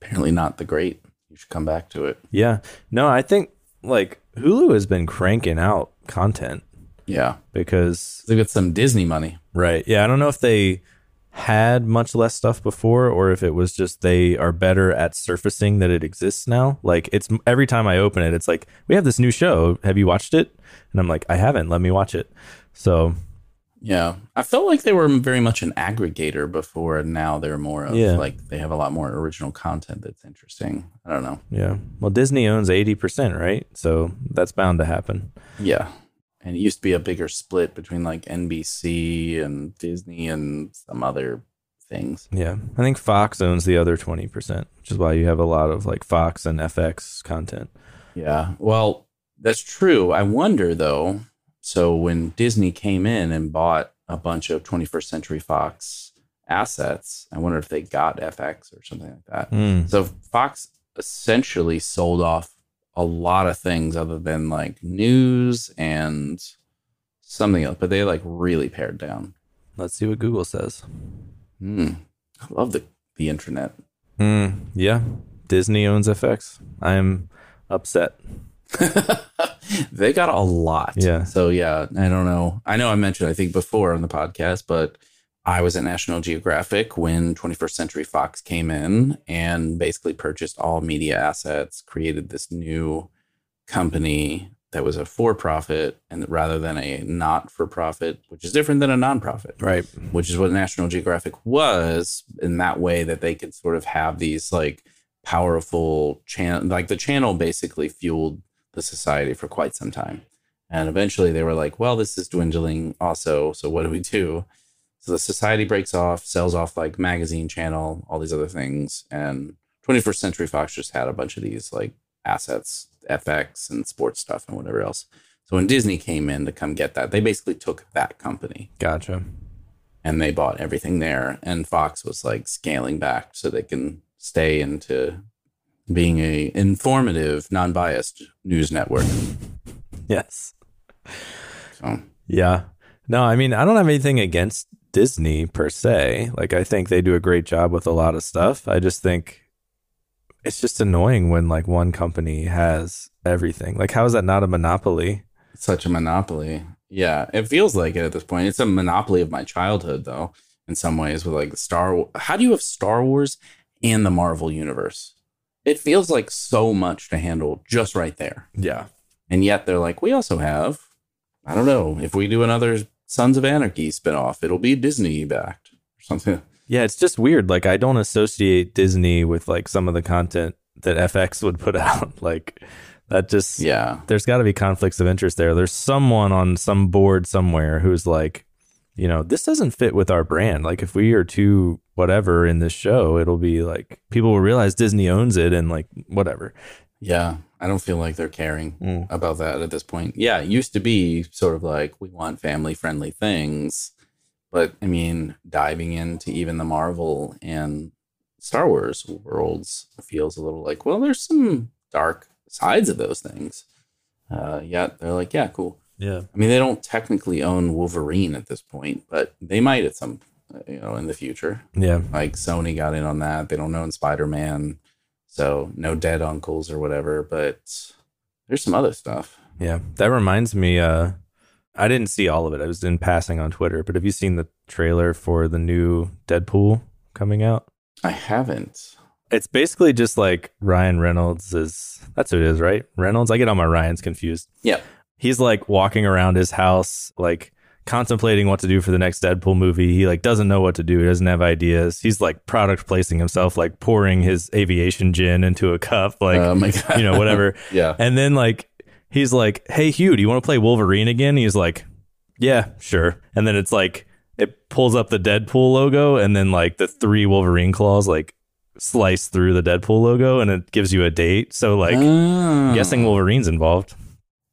Apparently not The Great. You should come back to it. Yeah, no, I think like Hulu has been cranking out content. Yeah, because they got some Disney money. Right. Yeah. I don't know if they had much less stuff before or if it was just they are better at surfacing that it exists now. Like it's every time I open it, it's like, we have this new show. Have you watched it? And I'm like, I haven't. Let me watch it. So Yeah. I felt like they were very much an aggregator before, and now they're more of like they have a lot more original content that's interesting. I don't know. Yeah. Well, Disney owns 80%, right? So that's bound to happen. Yeah. And it used to be a bigger split between like NBC and Disney and some other things. Yeah. I think Fox owns the other 20%, which is why you have a lot of like Fox and FX content. Yeah. Well, that's true. I wonder though. So when Disney came in and bought a bunch of 21st Century Fox assets, I wonder if they got FX or something like that. Mm. So Fox essentially sold off a lot of things other than like news and something else, but they like really pared down. Let's see what Google says. Mm. I love the internet. Mm. Yeah. Disney owns FX. I'm upset. They got a lot. Yeah. So, yeah, I don't know. I know I mentioned, I think, before on the podcast, but I was at National Geographic when 21st Century Fox came in and basically purchased all media assets, created this new company that was a for-profit and rather than a not-for-profit, which is different than a nonprofit, right? Which is what National Geographic was, in that way that they could sort of have these like powerful channel, like the channel basically fueled the society for quite some time. And eventually they were like, well, this is dwindling also, so what do we do? So the society breaks off, sells off like magazine channel, all these other things. And 21st Century Fox just had a bunch of these like assets, FX and sports stuff and whatever else. So when Disney came in to come get that, they basically took that company. Gotcha. And they bought everything there. And Fox was like scaling back so they can stay into being a informative, non-biased news network. Yes. So. Yeah. No, I mean, I don't have anything against Disney per se. Like, I think they do a great job with a lot of stuff. I just think it's just annoying when like one company has everything. Like, how is that not a monopoly? It's such a monopoly. Yeah. It feels like it at this point. It's a monopoly of my childhood, though, in some ways, with like Star Wars. How do you have Star Wars and the Marvel Universe? It feels like so much to handle just right there. Yeah. And yet they're like, we also have, I don't know, if we do another Sons of Anarchy spinoff, it'll be Disney backed or something. Yeah, it's just weird. Like, I don't associate Disney with like some of the content that FX would put out. Like, that just, yeah, there's got to be conflicts of interest there. There's someone on some board somewhere who's like, you know, this doesn't fit with our brand. Like, if we are too whatever in this show, it'll be like people will realize Disney owns it and like whatever. Yeah. I don't feel like they're caring about that at this point. Yeah. It used to be sort of like we want family friendly things. But I mean, diving into even the Marvel and Star Wars worlds feels a little like, well, there's some dark sides of those things. Yet they're like, yeah, cool. Yeah, I mean, they don't technically own Wolverine at this point, but they might at some, you know, in the future. Yeah, like Sony got in on that. They don't own Spider-Man, so no dead uncles or whatever. But there's some other stuff. Yeah, that reminds me. I didn't see all of it. I was in passing on Twitter. But have you seen the trailer for the new Deadpool coming out? I haven't. It's basically just like Ryan Reynolds is. That's who it is, right? Reynolds. I get all my Ryans confused. Yeah. He's like walking around his house, like contemplating what to do for the next Deadpool movie. He like doesn't know what to do. He doesn't have ideas. He's like product placing himself, like pouring his Aviation Gin into a cup, like, you know, whatever. Yeah. And then like, he's like, hey, Hugh, do you want to play Wolverine again? He's like, yeah, sure. And then it's like, it pulls up the Deadpool logo and then like the three Wolverine claws, like, slice through the Deadpool logo and it gives you a date. So like, I'm guessing Wolverine's involved.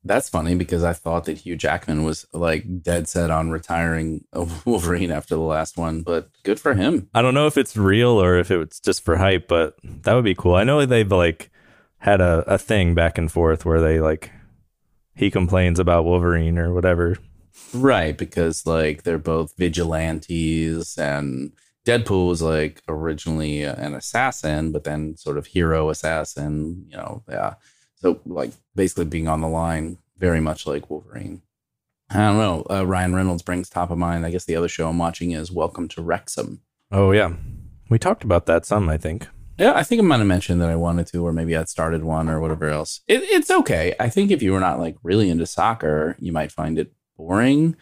That's funny because I thought that Hugh Jackman was like dead set on retiring Wolverine after the last one, but good for him. I don't know if it's real or if it's just for hype, but that would be cool. I know they've like had a thing back and forth where they like he complains about Wolverine or whatever. Right, because like they're both vigilantes and Deadpool was like originally an assassin, but then sort of hero assassin, you know, yeah. So, like, basically being on the line, very much like Wolverine. I don't know. Ryan Reynolds brings top of mind. I guess the other show I'm watching is Welcome to Wrexham. Oh, yeah. We talked about that some, I think. Yeah, I think I might have mentioned that I wanted to, or maybe I'd started one or whatever else. It's okay. I think if you were not, like, really into soccer, you might find it boring.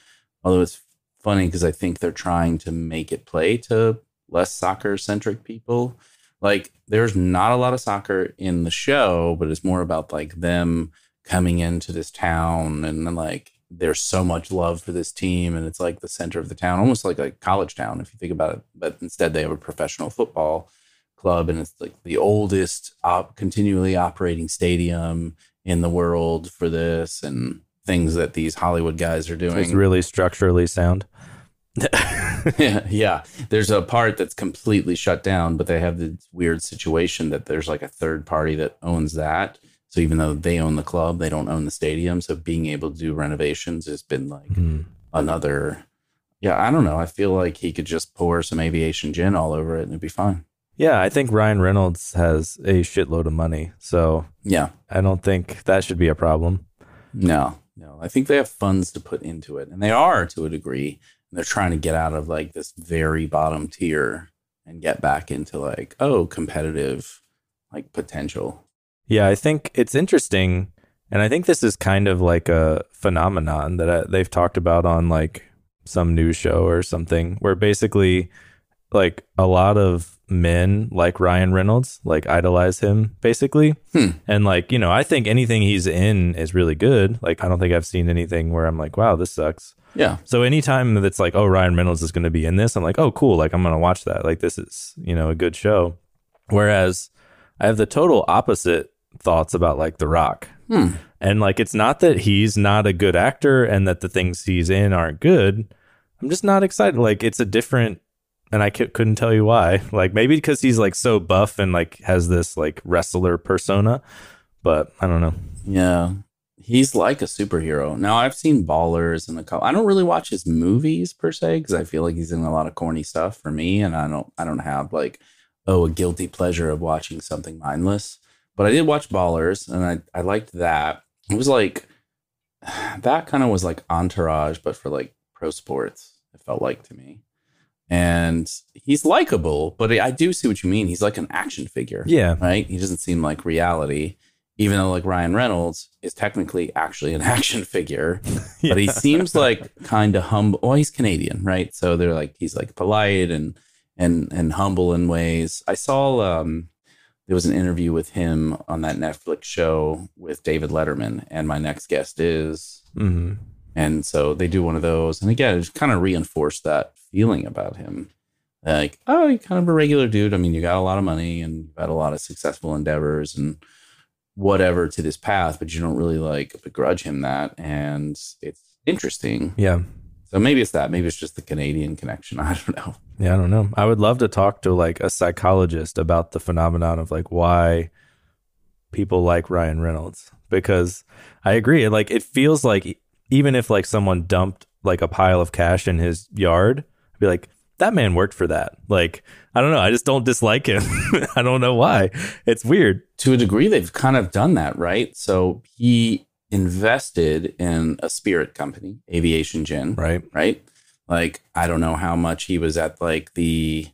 Although it's funny because I think they're trying to make it play to less soccer-centric people. Like, there's not a lot of soccer in the show, but it's more about, like, them coming into this town and, like, there's so much love for this team, and it's, like, the center of the town, almost like a college town, if you think about it. But instead, they have a professional football club, and it's, like, the oldest continually operating stadium in the world for this, and things that these Hollywood guys are doing. It's really structurally sound. Yeah. There's a part that's completely shut down, but they have this weird situation that there's like a third party that owns that. So even though they own the club, they don't own the stadium. So being able to do renovations has been like another. Yeah, I don't know. I feel like he could just pour some Aviation Gin all over it and it'd be fine. Yeah, I think Ryan Reynolds has a shitload of money. So yeah, I don't think that should be a problem. No. I think they have funds to put into it. And they are to a degree. They're trying to get out of like this very bottom tier and get back into like, oh, competitive, like potential. Yeah, I think it's interesting. And I think this is kind of like a phenomenon that they've talked about on like some news show or something, where basically like a lot of men like Ryan Reynolds, like idolize him basically. And like, you know, I think anything he's in is really good. Like, I don't think I've seen anything where I'm like, wow, this sucks. Yeah. So anytime that's like, oh, Ryan Reynolds is going to be in this, I'm like, oh, cool. Like, I'm going to watch that. Like, this is, you know, a good show. Whereas I have the total opposite thoughts about like The Rock. And like, it's not that he's not a good actor and that the things he's in aren't good. I'm just not excited. Like, it's a different, and I couldn't tell you why. Like, maybe because he's like so buff and like has this like wrestler persona, but I don't know. Yeah. He's like a superhero. Now, I've seen Ballers and a couple. I don't really watch his movies per se because I feel like he's in a lot of corny stuff for me, and I don't have like, oh, a guilty pleasure of watching something mindless. But I did watch Ballers, and I liked that. It was like that kind of was like Entourage, but for like pro sports. It felt like to me, and he's likable, but I do see what you mean. He's like an action figure. Yeah, right. He doesn't seem like reality. Even though like Ryan Reynolds is technically actually an action figure, but he seems like kind of humble. Well, he's Canadian, right? So they're like, he's like polite and humble in ways. I saw there was an interview with him on that Netflix show with David Letterman, and My Next Guest Is. And so they do one of those. And again, it just kind of reinforced that feeling about him. Like, oh, you're kind of a regular dude. I mean, you got a lot of money and you've had a lot of successful endeavors and whatever to this path, but you don't really like begrudge him that, and it's interesting. Yeah. So maybe it's that. Maybe it's just the Canadian connection. I don't know. Yeah, I don't know. I would love to talk to like a psychologist about the phenomenon of like why people like Ryan Reynolds, because I agree. Like, it feels like even if like someone dumped like a pile of cash in his yard, I'd be like, that man worked for that. Like, I don't know. I just don't dislike him. I don't know why. It's weird. To a degree, they've kind of done that, right? So he invested in a spirit company, Aviation Gin. Right. Like, I don't know how much he was at like the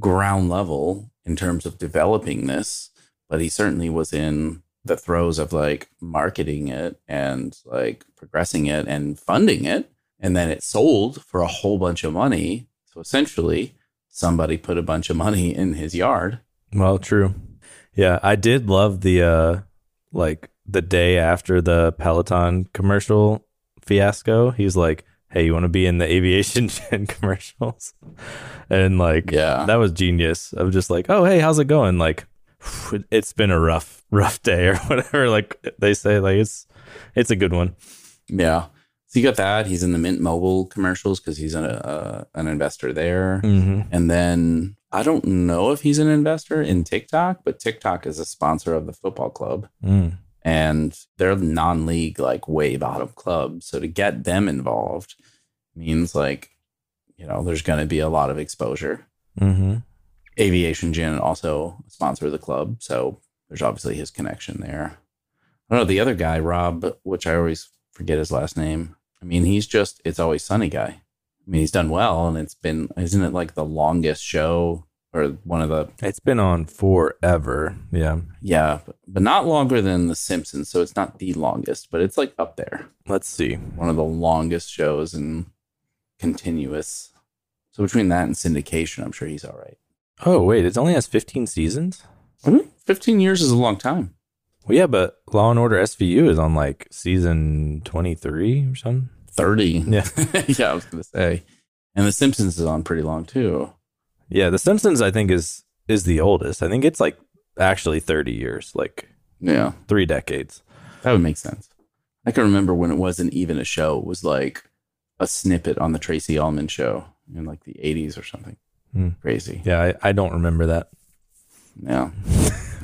ground level in terms of developing this, but he certainly was in the throes of like marketing it and like progressing it and funding it. And then it sold for a whole bunch of money. So essentially, somebody put a bunch of money in his yard. Well, true. Yeah, I did love the like the day after the Peloton commercial fiasco. He's like, "Hey, you want to be in the Aviation Gin commercials?" And like, yeah, that was genius. I was just like, "Oh, hey, how's it going?" Like, it's been a rough day or whatever. Like they say, like it's a good one. Yeah. So you got that. He's in the Mint Mobile commercials because he's an investor there. And then I don't know if he's an investor in TikTok, but TikTok is a sponsor of the football club. And they're non-league, like way bottom club. So to get them involved means like, you know, there's going to be a lot of exposure. Aviation Gin also a sponsor of the club. So there's obviously his connection there. I don't know. The other guy, Rob, which I always forget his last name. I mean, he's just, It's Always Sunny guy. I mean, he's done well, and it's been, isn't it like the longest show or one of the... It's been on forever, yeah. Yeah, but not longer than The Simpsons, so it's not the longest, but it's like up there. Let's see. One of the longest shows in continuous. So between that and syndication, I'm sure he's all right. Oh, wait, it only has 15 seasons? Mm-hmm. 15 years is a long time. Well, yeah, but Law & Order SVU is on like season 23 or something. 30. Yeah, yeah, I was going to say. And The Simpsons is on pretty long, too. Yeah, The Simpsons, I think, is the oldest. I think it's like actually 30 years, like yeah, 3 decades. That would make sense. I can remember when it wasn't even a show. It was like a snippet on the Tracy Ullman show in like the 80s or something. Crazy. Yeah, I don't remember that. No.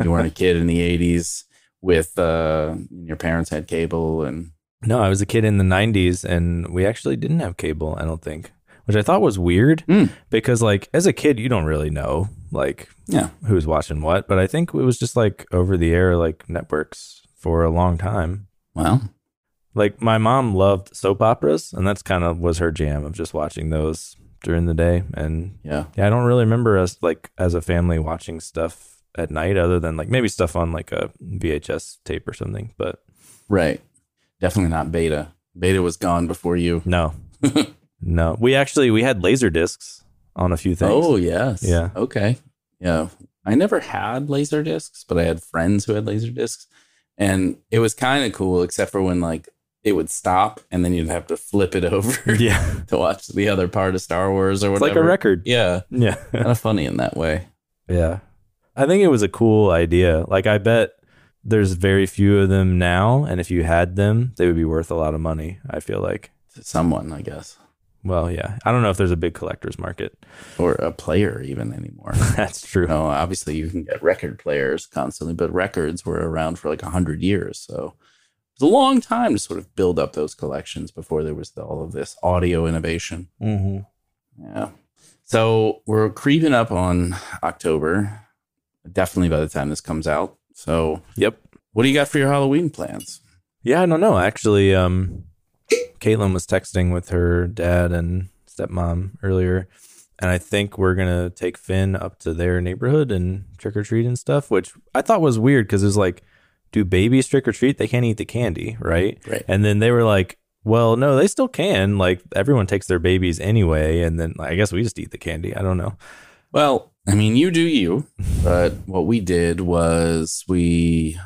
You weren't a kid in the 80s with your parents had cable and... No, I was a kid in the 90s and we actually didn't have cable, I don't think. Which I thought was weird because like as a kid, you don't really know like who's watching what. But I think it was just like over the air like networks for a long time. Wow. Like my mom loved soap operas and that's kind of was her jam of just watching those during the day. And yeah, I don't really remember us like as a family watching stuff at night other than like maybe stuff on like a VHS tape or something. But right. Definitely not Beta. Beta was gone before you. No. No. We had laser discs on a few things. Oh, yes. Yeah. Okay. Yeah. I never had laser discs, but I had friends who had laser discs. And it was kind of cool, except for when like it would stop and then you'd have to flip it over to watch the other part of Star Wars or whatever. It's like a record. Yeah. Yeah. Kind of funny in that way. Yeah. I think it was a cool idea. Like I bet there's very few of them now. And if you had them, they would be worth a lot of money, I feel like. To someone, I guess. Well, yeah. I don't know if there's a big collector's market. Or a player even anymore. That's true. No, obviously, you can get record players constantly, but records were around for like 100 years. So it was a long time to sort of build up those collections before there was all of this audio innovation. Mm-hmm. Yeah. So we're creeping up on October, definitely by the time this comes out. So, yep. What do you got for your Halloween plans? Yeah, I don't know. Actually, Caitlin was texting with her dad and stepmom earlier, and I think we're going to take Finn up to their neighborhood and trick-or-treat and stuff, which I thought was weird because it was like, do babies trick-or-treat? They can't eat the candy, right? And then they were like, well, no, they still can. Like, everyone takes their babies anyway, and then I guess we just eat the candy. I don't know. Well, I mean, you do you, but what we did was we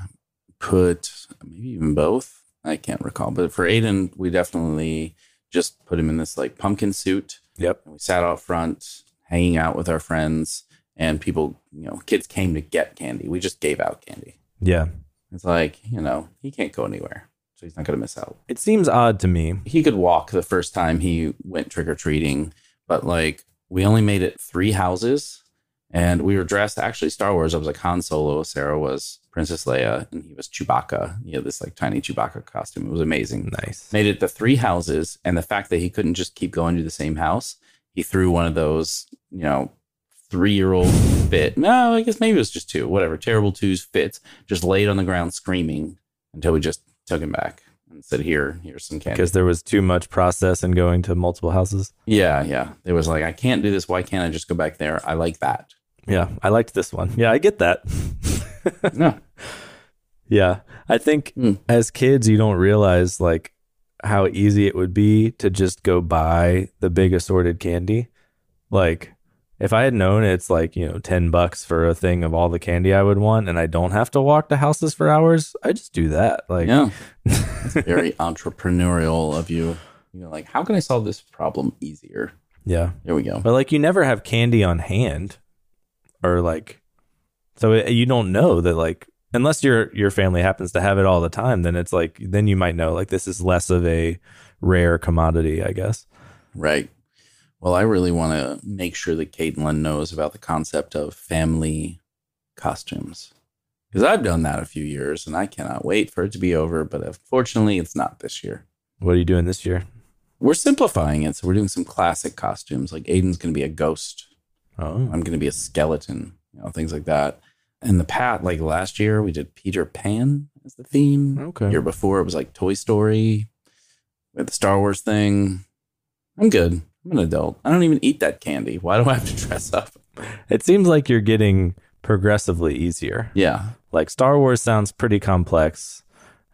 put maybe even both. I can't recall, but for Aiden, we definitely just put him in this like pumpkin suit. Yep. We sat out front, hanging out with our friends, and people, kids came to get candy. We just gave out candy. Yeah. It's like, he can't go anywhere, so he's not going to miss out. It seems odd to me. He could walk the first time he went trick-or-treating, but like we only made it 3 houses. And we were dressed, actually, Star Wars. I was like Han Solo, Sarah was Princess Leia, and he was Chewbacca. He had this like tiny Chewbacca costume. It was amazing. Nice. Made it to 3 houses. And the fact that he couldn't just keep going to the same house, he threw one of those, 3-year-old fit. No, I guess maybe it was just 2, whatever. Terrible 2s fits. Just laid on the ground screaming until we just took him back and said, here's some candy. Because there was too much process in going to multiple houses. Yeah, yeah. It was like, I can't do this. Why can't I just go back there? I like that. Yeah, I liked this one. Yeah, I get that. No. Yeah, I think as kids, you don't realize like how easy it would be to just go buy the big assorted candy. Like if I had known it's like, $10 for a thing of all the candy I would want and I don't have to walk to houses for hours, I just do that. Like, yeah. That's very entrepreneurial of you. Like, how can I solve this problem easier? Yeah. There we go. But like you never have candy on hand. Or like, so you don't know that like, unless your family happens to have it all the time, then it's like, then you might know like this is less of a rare commodity, I guess. Right. Well, I really want to make sure that Caitlin knows about the concept of family costumes because I've done that a few years and I cannot wait for it to be over. But unfortunately, it's not this year. What are you doing this year? We're simplifying it. So we're doing some classic costumes. Like Aiden's going to be a ghost. Oh. I'm going to be a skeleton, things like that. In the past, like last year, we did Peter Pan as the theme. Okay. The year before, it was like Toy Story. We had the Star Wars thing. I'm good. I'm an adult. I don't even eat that candy. Why do I have to dress up? It seems like you're getting progressively easier. Yeah. Like Star Wars sounds pretty complex.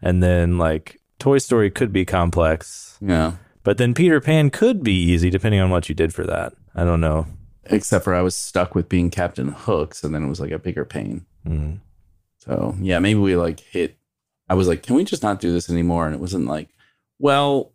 And then like Toy Story could be complex. Yeah. But then Peter Pan could be easy, depending on what you did for that. I don't know. Except for I was stuck with being Captain Hooks, and then it was like a bigger pain. Mm-hmm. So, yeah, maybe we like hit. I was like, can we just not do this anymore? And it wasn't like, well,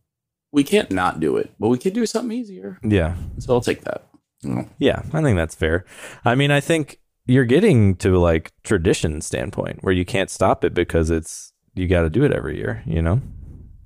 we can't not do it, but we could do something easier. Yeah. So I'll take that. No. Yeah, I think that's fair. I mean, I think you're getting to like tradition standpoint where you can't stop it because it's, you got to do it every year, you know?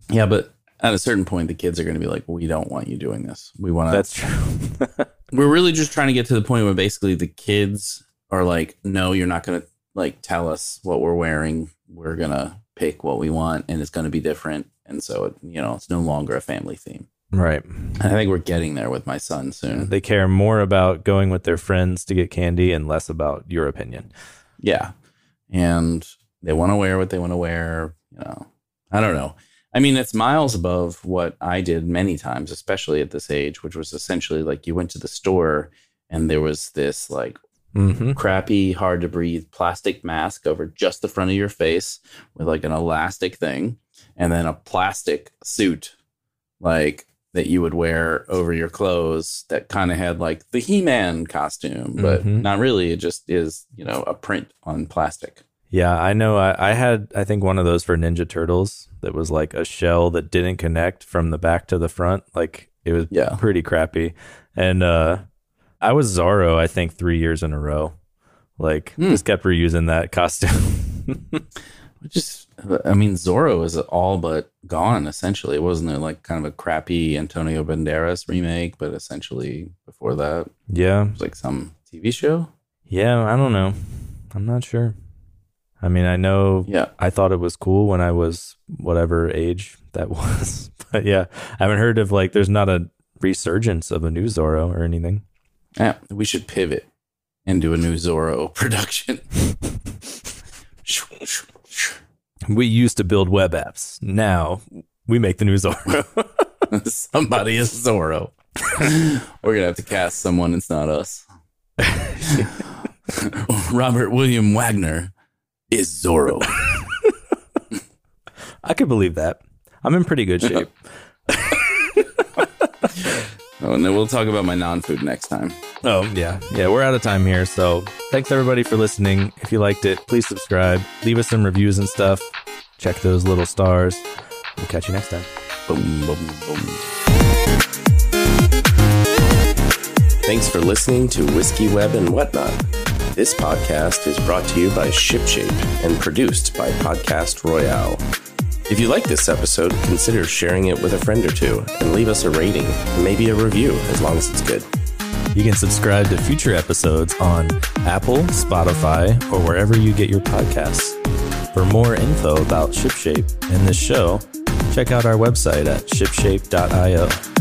Yeah, but at a certain point, the kids are going to be like, we don't want you doing this. We want to. That's true. We're really just trying to get to the point where basically the kids are like, no, you're not going to like tell us what we're wearing. We're going to pick what we want and it's going to be different. And so, it, you know, it's no longer a family theme. Right. I think we're getting there with my son soon. They care more about going with their friends to get candy and less about your opinion. Yeah. And they want to wear what they want to wear. You know, I don't know. I mean, it's miles above what I did many times, especially at this age, which was essentially like you went to the store and there was this like crappy, hard to breathe plastic mask over just the front of your face with like an elastic thing and then a plastic suit like that you would wear over your clothes that kind of had like the He-Man costume, but not really. It just is, you know, a print on plastic. Yeah, I know. I had, I think, one of those for Ninja Turtles that was like a shell that didn't connect from the back to the front. Like it was pretty crappy. And I was Zorro, I think, 3 years in a row. Like just kept reusing that costume. I mean, Zorro is all but gone, essentially. It wasn't there like kind of a crappy Antonio Banderas remake, but essentially before that. Yeah. It was like some TV show. Yeah, I don't know. I'm not sure. I mean, I know I thought it was cool when I was whatever age that was. But yeah, I haven't heard of like, there's not a resurgence of a new Zorro or anything. Yeah, we should pivot and do a new Zorro production. We used to build web apps. Now we make the new Zorro. Somebody is Zorro. We're going to have to cast someone. It's not us. Robert William Wagner is Zorro. I could believe that. I'm in pretty good shape. Oh, and then we'll talk about my non-food next time. Oh, yeah. Yeah, we're out of time here. So thanks, everybody, for listening. If you liked it, please subscribe. Leave us some reviews and stuff. Check those little stars. We'll catch you next time. Boom, boom, boom. Thanks for listening to Whiskey Web and Whatnot. This podcast is brought to you by ShipShape and produced by Podcast Royale. If you like this episode, consider sharing it with a friend or two and leave us a rating and maybe a review as long as it's good. You can subscribe to future episodes on Apple, Spotify, or wherever you get your podcasts. For more info about ShipShape and this show, check out our website at shipshape.io.